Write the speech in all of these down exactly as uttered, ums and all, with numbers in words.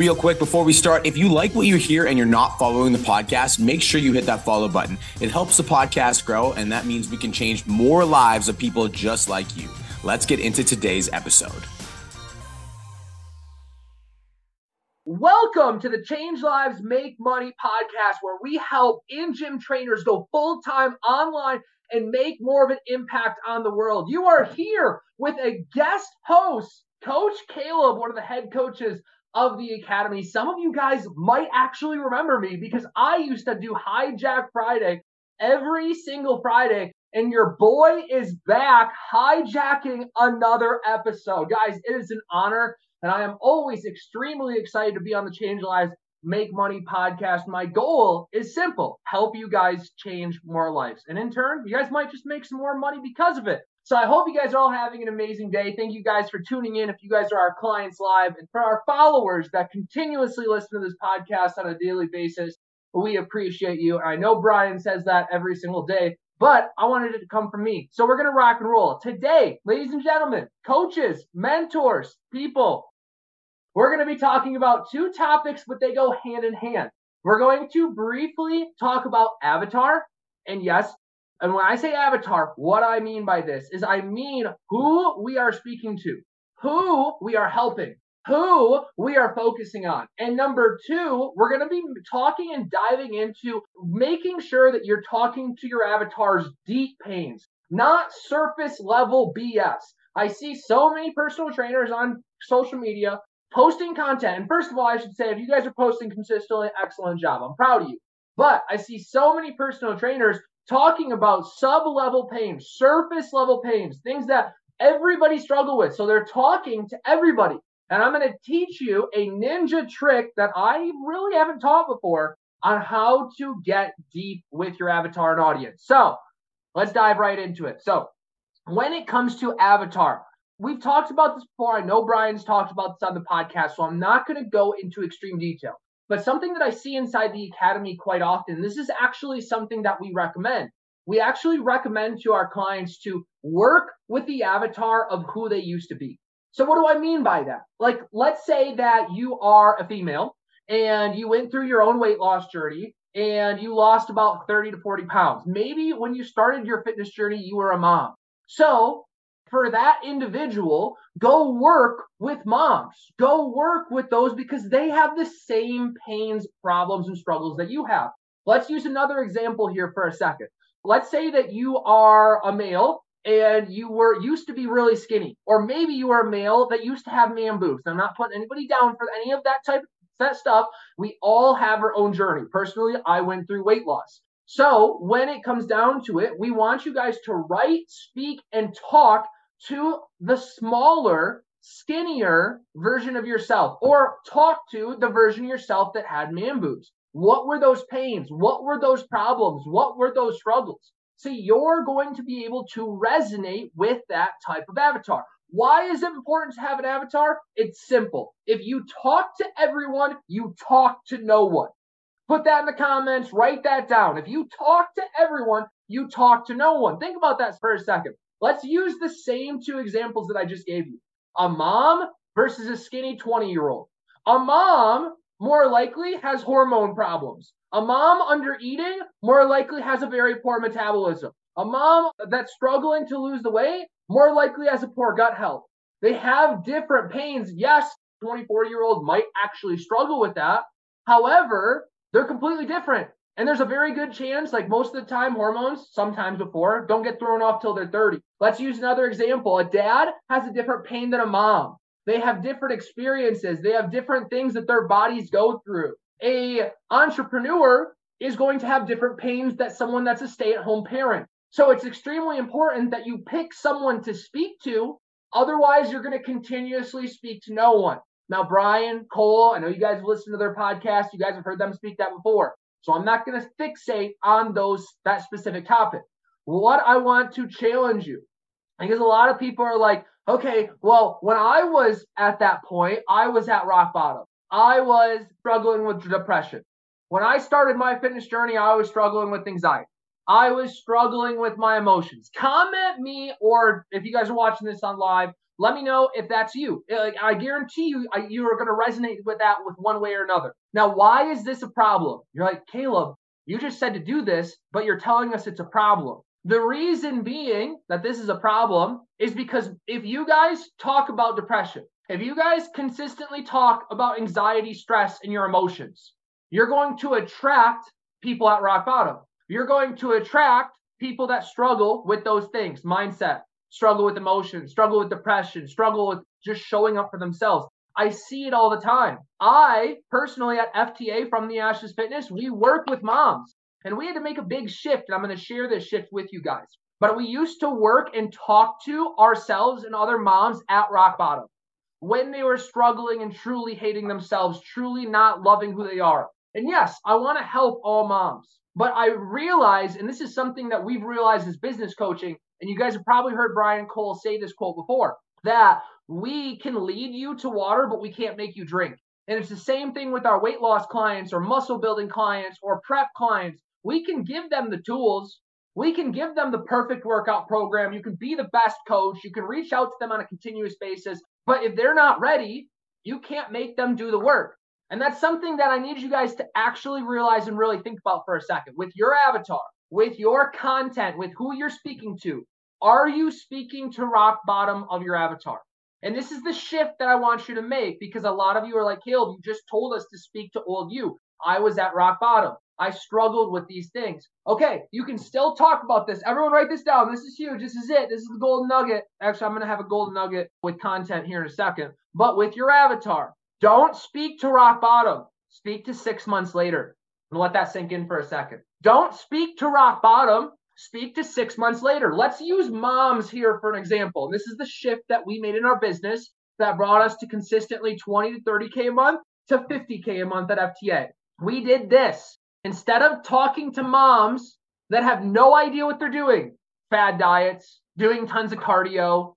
Real quick before we start, if you like what you hear and you're not following the podcast, make sure you hit that follow button. It helps the podcast grow, and that means we can change more lives of people just like you. Let's get into today's episode. Welcome to the Change Lives Make Money podcast, where we help in-gym trainers go full-time online and make more of an impact on the world. You are here with a guest host, Coach Caleb, one of the head coaches of the Academy. Some of you guys might actually remember me because I used to do Hijack Friday every single Friday, and your boy is back hijacking another episode. Guys, it is an honor, and I am always extremely excited to be on the Change Lives Make Money podcast. My goal is simple: help you guys change more lives. And in turn, you guys might just make some more money because of it. So I hope you guys are all having an amazing day. Thank you guys for tuning in. If you guys are our clients live, and for our followers that continuously listen to this podcast on a daily basis, we appreciate you. I know Brian says that every single day, but I wanted it to come from me. So we're going to rock and roll. Today, ladies and gentlemen, coaches, mentors, people, we're going to be talking about two topics, but they go hand in hand. We're going to briefly talk about avatar. And yes, and when I say avatar, what I mean by this is I mean who we are speaking to, who we are helping, who we are focusing on. And number two, we're going to be talking and diving into making sure that you're talking to your avatar's deep pains, not surface level B S. I see so many personal trainers on social media posting content. And first of all, I should say, if you guys are posting consistently, excellent job. I'm proud of you. But I see so many personal trainers talking about sub-level pains, surface-level pains, things that everybody struggles with. So they're talking to everybody. And I'm going to teach you a ninja trick that I really haven't taught before on how to get deep with your avatar and audience. So let's dive right into it. So when it comes to avatar, we've talked about this before. I know Brian's talked about this on the podcast, so I'm not going to go into extreme detail. But something that I see inside the Academy quite often, this is actually something that we recommend. We actually recommend to our clients to work with the avatar of who they used to be. So what do I mean by that? Like, let's say that you are a female and you went through your own weight loss journey and you lost about thirty to forty pounds. Maybe when you started your fitness journey, you were a mom. So for that individual, go work with moms. Go work with those because they have the same pains, problems, and struggles that you have. Let's use another example here for a second. Let's say that you are a male and you were used to be really skinny, or maybe you were a male that used to have man boobs. I'm not putting anybody down for any of that type of that stuff. We all have our own journey. Personally, I went through weight loss. So when it comes down to it, we want you guys to write, speak, and talk to the smaller, skinnier version of yourself, or talk to the version of yourself that had man boobs. What were those pains? What were those problems? What were those struggles? So you're going to be able to resonate with that type of avatar. Why is it important to have an avatar? It's simple. If you talk to everyone, you talk to no one. Put that in the comments. Write that down. If you talk to everyone, you talk to no one. Think about that for a second. Let's use the same two examples that I just gave you. A mom versus a skinny twenty-year-old. A mom more likely has hormone problems. A mom under eating more likely has a very poor metabolism. A mom that's struggling to lose the weight more likely has a poor gut health. They have different pains. Yes, twenty-four-year-old might actually struggle with that. However, they're completely different. And there's a very good chance, like most of the time, hormones, sometimes before, don't get thrown off till they're thirty. Let's use another example. A dad has a different pain than a mom. They have different experiences. They have different things that their bodies go through. A entrepreneur is going to have different pains than someone that's a stay-at-home parent. So it's extremely important that you pick someone to speak to. Otherwise, you're going to continuously speak to no one. Now, Brian, Cole, I know you guys have listened to their podcast. You guys have heard them speak that before. So I'm not going to fixate on those that specific topic. What I want to challenge you, because a lot of people are like, okay, well, when I was at that point, I was at rock bottom. I was struggling with depression. When I started my fitness journey, I was struggling with anxiety. I was struggling with my emotions. Comment me, or if you guys are watching this on live, Let me know if that's you. I guarantee you, you are going to resonate with that with one way or another. Now, why is this a problem? You're like, Caleb, you just said to do this, but you're telling us it's a problem. The reason being that this is a problem is because if you guys talk about depression, if you guys consistently talk about anxiety, stress, and your emotions, you're going to attract people at rock bottom. You're going to attract people that struggle with those things, mindset, struggle with emotion, struggle with depression, struggle with just showing up for themselves. I see it all the time. I personally at F T A from the Ashes Fitness, we work with moms and we had to make a big shift. And I'm going to share this shift with you guys. But we used to work and talk to ourselves and other moms at rock bottom when they were struggling and truly hating themselves, truly not loving who they are. And yes, I want to help all moms, but I realize, and this is something that we've realized as business coaching, and you guys have probably heard Brian Cole say this quote before, that we can lead you to water, but we can't make you drink. And it's the same thing with our weight loss clients or muscle building clients or prep clients. We can give them the tools. We can give them the perfect workout program. You can be the best coach. You can reach out to them on a continuous basis. But if they're not ready, you can't make them do the work. And that's something that I need you guys to actually realize and really think about for a second. With your avatar, with your content, with who you're speaking to, are you speaking to rock bottom of your avatar? And this is the shift that I want you to make, because a lot of you are like, Caleb, you just told us to speak to old you. I was at rock bottom. I struggled with these things. Okay, you can still talk about this. Everyone write this down. This is huge. This is it. This is the golden nugget. Actually, I'm going to have a golden nugget with content here in a second. But with your avatar, don't speak to rock bottom. Speak to six months later. And let that sink in for a second. Don't speak to rock bottom. Speak to six months later. Let's use moms here for an example. And this is the shift that we made in our business that brought us to consistently twenty to thirty K a month to fifty K a month at F T A. We did this. Instead of talking to moms that have no idea what they're doing, fad diets, doing tons of cardio,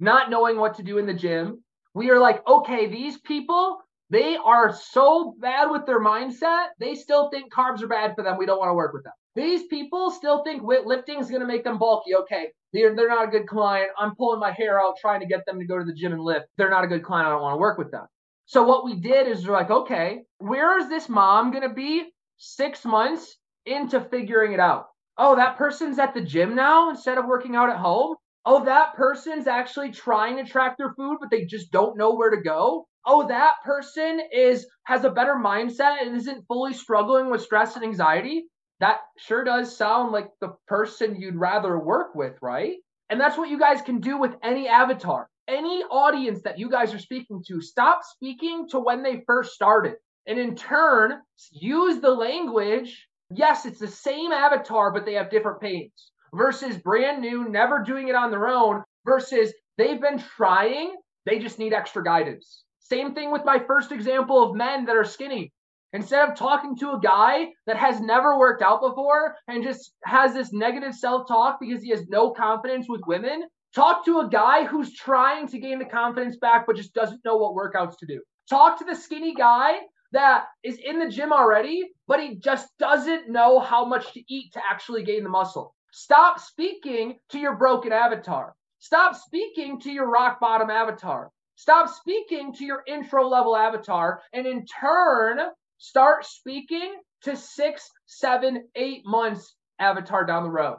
not knowing what to do in the gym, we are like, okay, these people, they are so bad with their mindset, they still think carbs are bad for them. We don't want to work with them. These people still think lifting is going to make them bulky. Okay, they're, they're not a good client. I'm pulling my hair out trying to get them to go to the gym and lift. They're not a good client. I don't want to work with them. So what we did is we're like, okay, where is this mom going to be six months into figuring it out? Oh, that person's at the gym now instead of working out at home. Oh, that person's actually trying to track their food, but they just don't know where to go. Oh, that person is has a better mindset and isn't fully struggling with stress and anxiety. That sure does sound like the person you'd rather work with, right? And that's what you guys can do with any avatar, any audience that you guys are speaking to. Stop speaking to when they first started. And in turn, use the language. Yes, it's the same avatar, but they have different pains versus brand new, never doing it on their own versus they've been trying. They just need extra guidance. Same thing with my first example of men that are skinny. Instead of talking to a guy that has never worked out before and just has this negative self-talk because he has no confidence with women, talk to a guy who's trying to gain the confidence back but just doesn't know what workouts to do. Talk to the skinny guy that is in the gym already, but he just doesn't know how much to eat to actually gain the muscle. Stop speaking to your broken avatar. Stop speaking to your rock bottom avatar. Stop speaking to your intro level avatar. And in turn, start speaking to six, seven, eight months avatar down the road.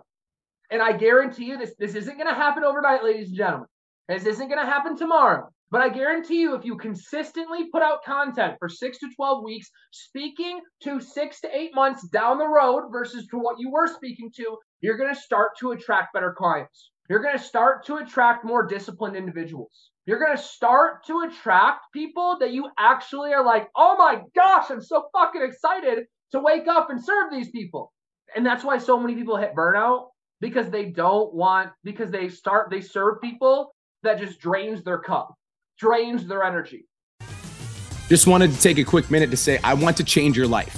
And I guarantee you this, this isn't going to happen overnight, ladies and gentlemen. This isn't going to happen tomorrow. But I guarantee you, if you consistently put out content for six to twelve weeks, speaking to six to eight months down the road versus to what you were speaking to, you're going to start to attract better clients. You're going to start to attract more disciplined individuals. You're going to start to attract people that you actually are like, oh my gosh, I'm so fucking excited to wake up and serve these people. And that's why so many people hit burnout, because they don't want, because they start, they serve people that just drains their cup. Drains their energy. Just wanted to take a quick minute to say, I want to change your life.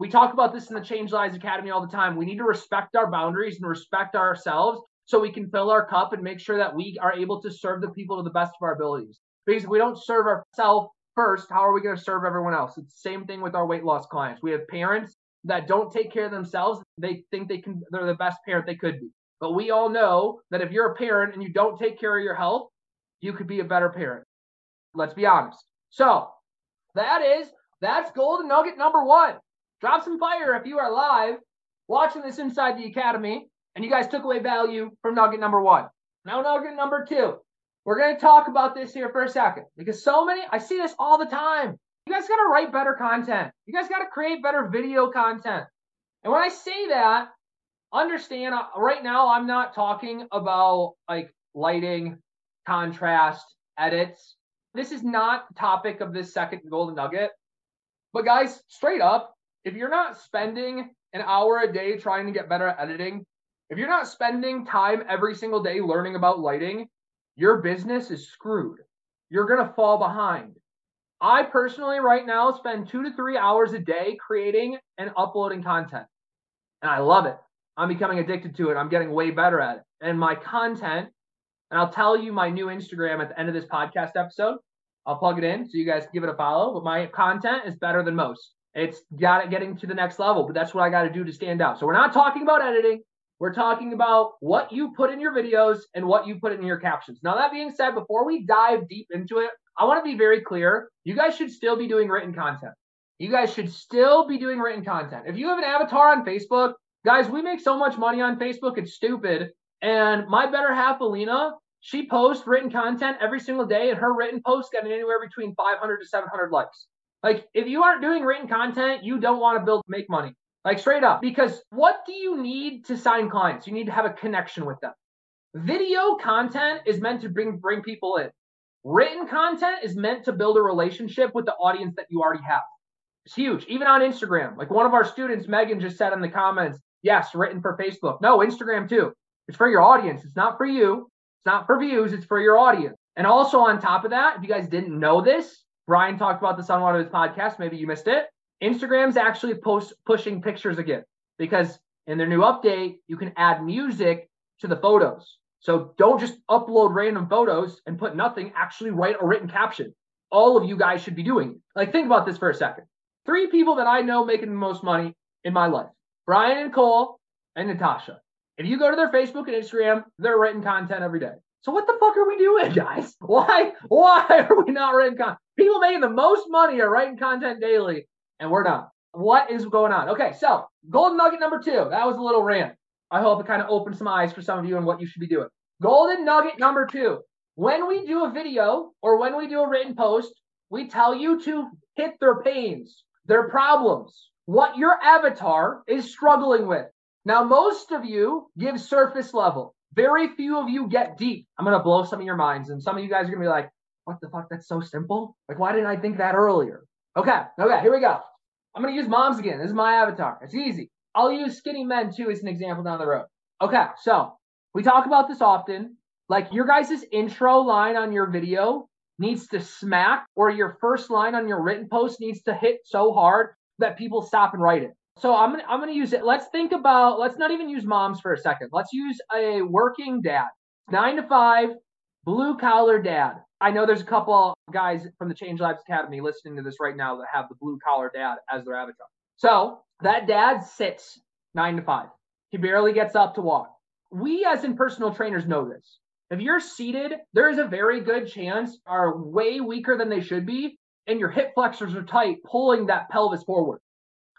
We talk about this in the Change Lives Academy all the time. We need to respect our boundaries and respect ourselves so we can fill our cup and make sure that we are able to serve the people to the best of our abilities. Because if we don't serve ourselves first, how are we going to serve everyone else? It's the same thing with our weight loss clients. We have parents that don't take care of themselves. They think they can, they're the best parent they could be. But we all know that if you're a parent and you don't take care of your health, you could be a better parent. Let's be honest. So that is, that's golden nugget number one. Drop some fire if you are live watching this inside the academy and you guys took away value from nugget number one. Now nugget number two, we're going to talk about this here for a second because so many, I see this all the time. You guys got to write better content. You guys got to create better video content. And when I say that, understand uh, right now, I'm not talking about like lighting, contrast, edits. This is not the topic of this second golden nugget, but guys, straight up, if you're not spending an hour a day trying to get better at editing, if you're not spending time every single day learning about lighting, your business is screwed. You're going to fall behind. I personally right now spend two to three hours a day creating and uploading content. And I love it. I'm becoming addicted to it. I'm getting way better at it. And my content, and I'll tell you my new Instagram at the end of this podcast episode. I'll plug it in so you guys can give it a follow. But my content is better than most. It's got it getting to the next level, but that's what I got to do to stand out. So we're not talking about editing. We're talking about what you put in your videos and what you put in your captions. Now, that being said, before we dive deep into it, I want to be very clear. You guys should still be doing written content. You guys should still be doing written content. If you have an avatar on Facebook, guys, we make so much money on Facebook. It's stupid. And my better half, Alina, she posts written content every single day, and her written posts get anywhere between five hundred to seven hundred likes. Like, if you aren't doing written content, you don't want to build, make money. Like, straight up. Because what do you need to sign clients? You need to have a connection with them. Video content is meant to bring, bring people in. Written content is meant to build a relationship with the audience that you already have. It's huge. Even on Instagram. Like, one of our students, Megan, just said in the comments, yes, written for Facebook. No, Instagram too. It's for your audience. It's not for you. It's not for views. It's for your audience. And also on top of that, if you guys didn't know this, Brian talked about this on one of his podcasts. Maybe you missed it. Instagram's actually post pushing pictures again because in their new update, you can add music to the photos. So don't just upload random photos and put nothing. Actually write a written caption. All of you guys should be doing it. Like, think about this for a second. Three people that I know making the most money in my life, Brian and Cole and Natasha. If you go to their Facebook and Instagram, they're writing content every day. So what the fuck are we doing, guys? Why, why are we not writing content? People making the most money are writing content daily, and we're not. What is going on? Okay, so golden nugget number two. That was a little rant. I hope it kind of opened some eyes for some of you on what you should be doing. Golden nugget number two. When we do a video or when we do a written post, we tell you to hit their pains, their problems, what your avatar is struggling with. Now, most of you give surface level. Very few of you get deep. I'm going to blow some of your minds, and some of you guys are going to be like, what the fuck? That's so simple. Like, why didn't I think that earlier? Okay. Okay. Here we go. I'm going to use moms again. This is my avatar. It's easy. I'll use skinny men too as an example down the road. Okay. So we talk about this often. Like, your guys' intro line on your video needs to smack, or your first line on your written post needs to hit so hard that people stop and write it. So I'm gonna, I'm gonna use it. Let's think about, let's not even use moms for a second. Let's use a working dad, nine to five, blue collar dad. I know there's a couple guys from the Change Labs Academy listening to this right now that have the blue collar dad as their avatar. So that dad sits nine to five. He barely gets up to walk. We as in personal trainers know this. If you're seated, there is a very good chance are way weaker than they should be, and your hip flexors are tight, pulling that pelvis forward.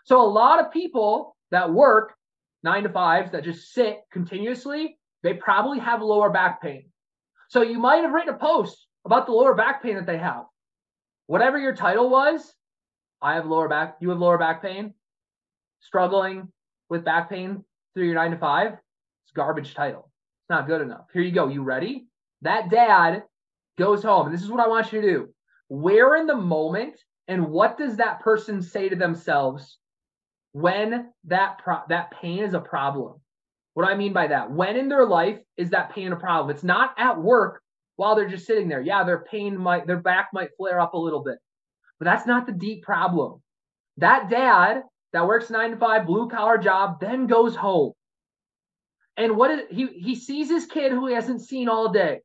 So a lot of people that work nine to fives that just sit continuously, they probably have lower back pain. So you might have written a post about the lower back pain that they have. Whatever your title was, I have lower back, you have lower back pain, struggling with back pain through your nine to five. It's garbage title. It's not good enough. Here you go. You ready? That dad goes home. And this is what I want you to do. Where in the moment and what does that person say to themselves when that pro- that pain is a problem? What do I mean by that? When in their life is that pain a problem? It's not at work while they're just sitting there. Yeah, their pain might, their back might flare up a little bit, but that's not the deep problem. That dad that works nine to five, blue collar job, then goes home. And what is, he, he sees his kid who he hasn't seen all day.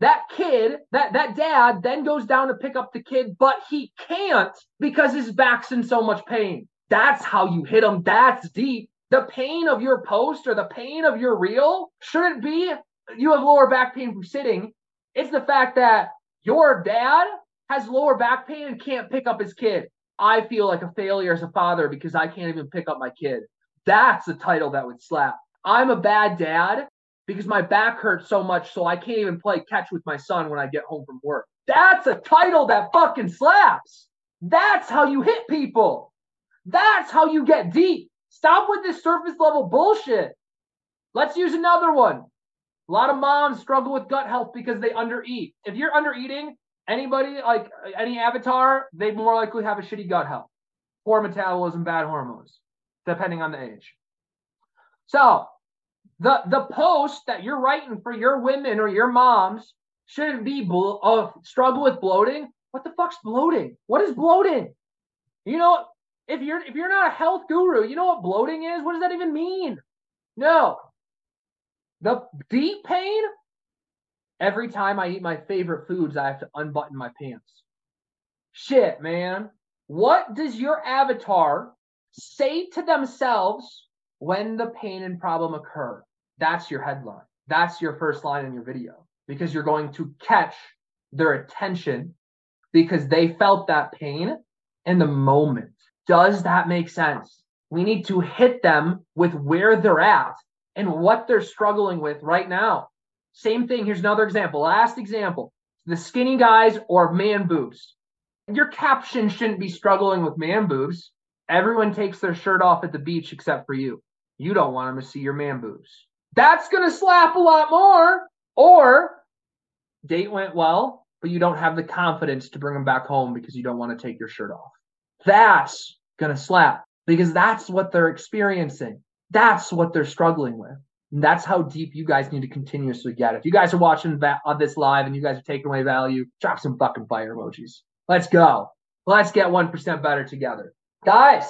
That kid, that, that dad then goes down to pick up the kid, but he can't because his back's in so much pain. That's how you hit him. That's deep. The pain of your post or the pain of your reel shouldn't be you have lower back pain from sitting. It's the fact that your dad has lower back pain and can't pick up his kid. I feel like a failure as a father because I can't even pick up my kid. That's the title that would slap. I'm a bad dad because my back hurts so much so I can't even play catch with my son when I get home from work. That's a title that fucking slaps. That's how you hit people. That's how you get deep. Stop with this surface level bullshit. Let's use another one. A lot of moms struggle with gut health because they undereat. If you're undereating, anybody like any avatar, they more likely have a shitty gut health, poor metabolism, bad hormones, depending on the age. So the the post that you're writing for your women or your moms shouldn't be blo- oh, struggle with bloating. What the fuck's bloating? What is bloating? You know, if you're if you're not a health guru, you know what bloating is? What does that even mean? No. The deep pain. Every time I eat my favorite foods, I have to unbutton my pants. Shit, man. What does your avatar say to themselves when the pain and problem occur? That's your headline. That's your first line in your video because you're going to catch their attention because they felt that pain in the moment. Does that make sense? We need to hit them with where they're at and what they're struggling with right now. Same thing. Here's another example. Last example, the skinny guys or man boobs. Your caption shouldn't be struggling with man boobs. Everyone takes their shirt off at the beach except for you. You don't want them to see your man boobs. That's going to slap a lot more. Or date went well, but you don't have the confidence to bring them back home because you don't want to take your shirt off. That's going to slap because that's what they're experiencing. That's what they're struggling with. And that's how deep you guys need to continuously get. If you guys are watching va- on this live and you guys are taking away value, drop some fucking fire emojis. Let's go. Let's get one percent better together. Guys,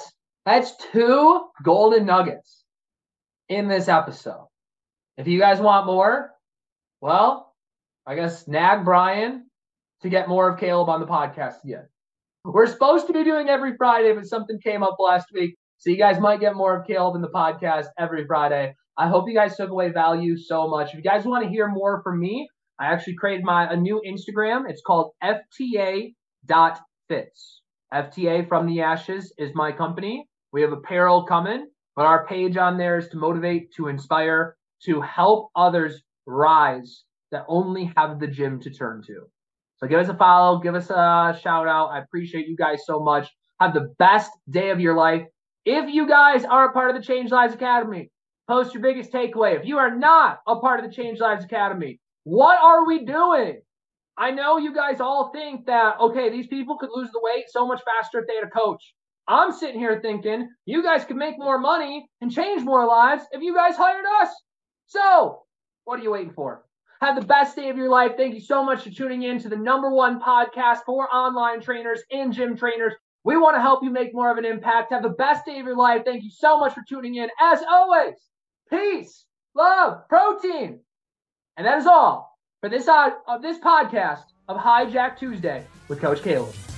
that's two golden nuggets in this episode. If you guys want more, well, I guess nag Brian to get more of Caleb on the podcast again. We're supposed to be doing every Friday, but something came up last week. So you guys might get more of Caleb in the podcast every Friday. I hope you guys took away value so much. If you guys want to hear more from me, I actually created my a new Instagram. It's called F T A dot fits. F T A From the Ashes is my company. We have apparel coming, but our page on there is to motivate, to inspire, to help others rise that only have the gym to turn to. So give us a follow. Give us a shout out. I appreciate you guys so much. Have the best day of your life. If you guys are a part of the Change Lives Academy, post your biggest takeaway. If you are not a part of the Change Lives Academy, what are we doing? I know you guys all think that, okay, these people could lose the weight so much faster if they had a coach. I'm sitting here thinking you guys could make more money and change more lives if you guys hired us. So what are you waiting for? Have the best day of your life. Thank you so much for tuning in to the number one podcast for online trainers and gym trainers. We want to help you make more of an impact. Have the best day of your life. Thank you so much for tuning in. As always, peace, love, protein. And that is all for this, uh, this podcast of Hijack Tuesday with Coach Caleb.